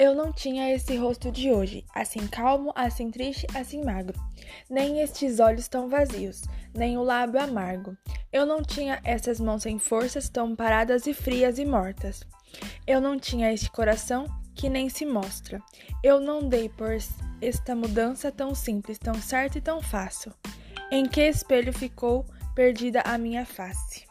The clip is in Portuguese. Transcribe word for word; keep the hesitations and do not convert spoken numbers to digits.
Eu não tinha esse rosto de hoje, assim calmo, assim triste, assim magro. Nem estes olhos tão vazios, nem o lábio amargo. Eu não tinha essas mãos sem forças, tão paradas e frias e mortas. Eu não tinha este coração que nem se mostra. Eu não dei por esta mudança tão simples, tão certa e tão fácil. Em que espelho ficou perdida a minha face?